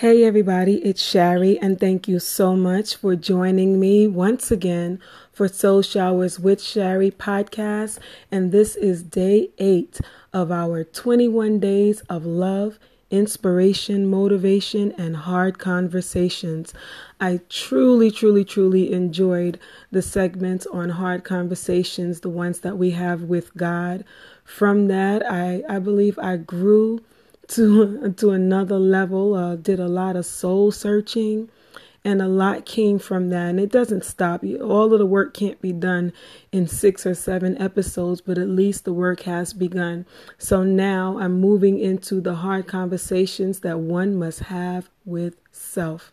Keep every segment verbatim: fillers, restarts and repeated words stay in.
Hey everybody, it's Sherry, and thank you so much for joining me once again for Soul Showers with Sherry podcast. And this is day eight of our twenty-one days of love, inspiration, motivation, and hard conversations. I truly, truly, truly enjoyed the segments on hard conversations, the ones that we have with God. From that, I, I believe I grew to to another level, uh, did a lot of soul searching, and a lot came from that. And it doesn't stop. All of the work can't be done in six or seven episodes, but at least the work has begun. So now I'm moving into the hard conversations that one must have with self.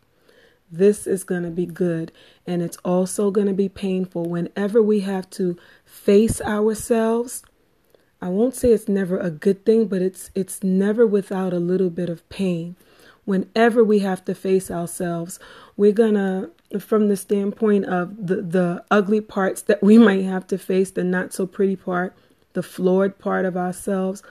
This is going to be good. And it's also going to be painful whenever we have to face ourselves. I won't say it's never a good thing, but it's it's never without a little bit of pain. Whenever we have to face ourselves, we're gonna, from the standpoint of the, the ugly parts that we might have to face, the not so pretty part, the flawed part of ourselves.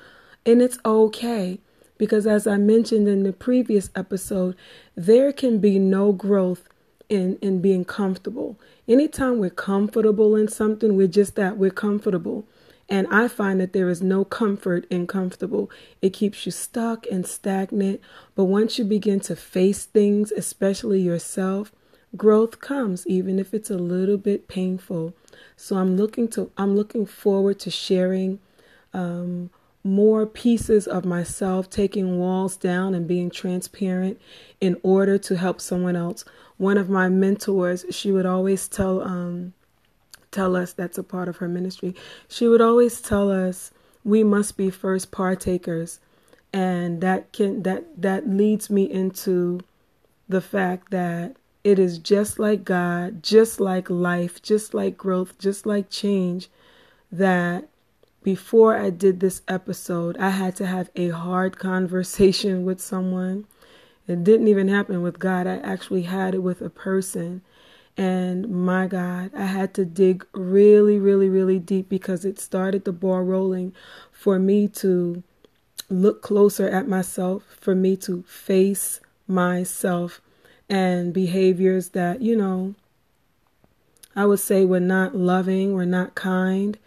And it's okay, because as I mentioned in the previous episode, there can be no growth in, in being comfortable. Anytime we're comfortable in something, we're just that, we're comfortable. And I find that there is no comfort in comfortable. It keeps you stuck and stagnant. But once you begin to face things, especially yourself, growth comes, even if it's a little bit painful. So I'm looking to I'm looking forward to sharing um, more pieces of myself, taking walls down and being transparent in order to help someone else. One of my mentors, she would always tell um tell us, that's a part of her ministry. She would always tell us we must be first partakers. And that can that that leads me into the fact that it is just like God, just like life, just like growth, just like change, that before I did this episode, I had to have a hard conversation with someone. It didn't even happen with God. I actually had it with a person. And my God, I had to dig really, really, really deep, because it started the ball rolling for me to look closer at myself, for me to face myself and behaviors that, you know, I would say were not loving, were not kind.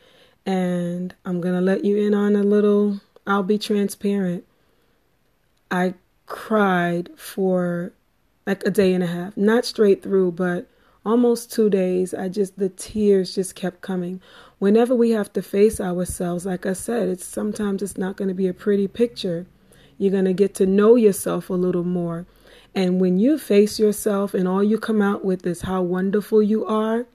And I'm going to let you in on a little, I'll be transparent. I cried for like a day and a half, not straight through, but almost two days, I just, the tears just kept coming. Whenever we have to face ourselves, like I said, it's sometimes it's not going to be a pretty picture. You're going to get to know yourself a little more. And when you face yourself and all you come out with is how wonderful you are,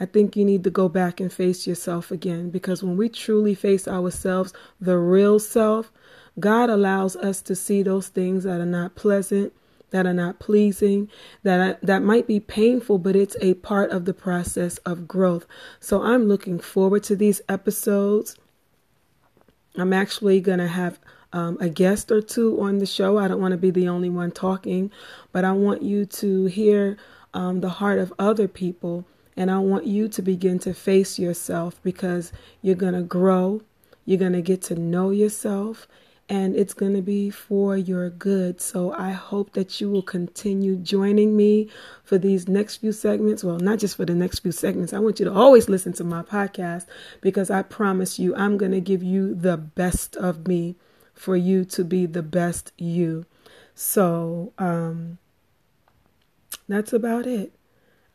I think you need to go back and face yourself again. Because when we truly face ourselves, the real self, God allows us to see those things that are not pleasant, that are not pleasing, that I, that might be painful, but it's a part of the process of growth. So I'm looking forward to these episodes. I'm actually going to have um, a guest or two on the show. I don't want to be the only one talking, but I want you to hear um, the heart of other people. And I want you to begin to face yourself, because you're going to grow. You're going to get to know yourself. And it's going to be for your good. So I hope that you will continue joining me for these next few segments. Well, not just for the next few segments. I want you to always listen to my podcast, because I promise you, I'm going to give you the best of me for you to be the best you. So um, that's about it.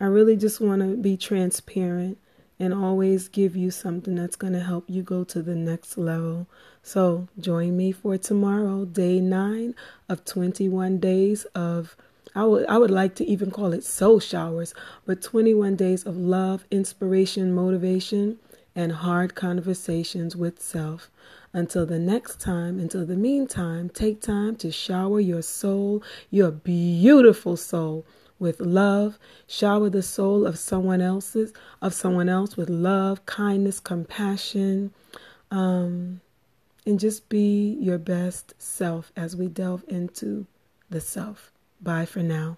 I really just want to be transparent and always give you something that's going to help you go to the next level. So join me for tomorrow, day nine of twenty-one days of, I would I would like to even call it soul showers, but twenty-one days of love, inspiration, motivation, and hard conversations with self. Until the next time, until the meantime, take time to shower your soul, your beautiful soul, with love. Shower the soul of someone else's, of someone else with love, kindness, compassion, um, and just be your best self as we delve into the self. Bye for now.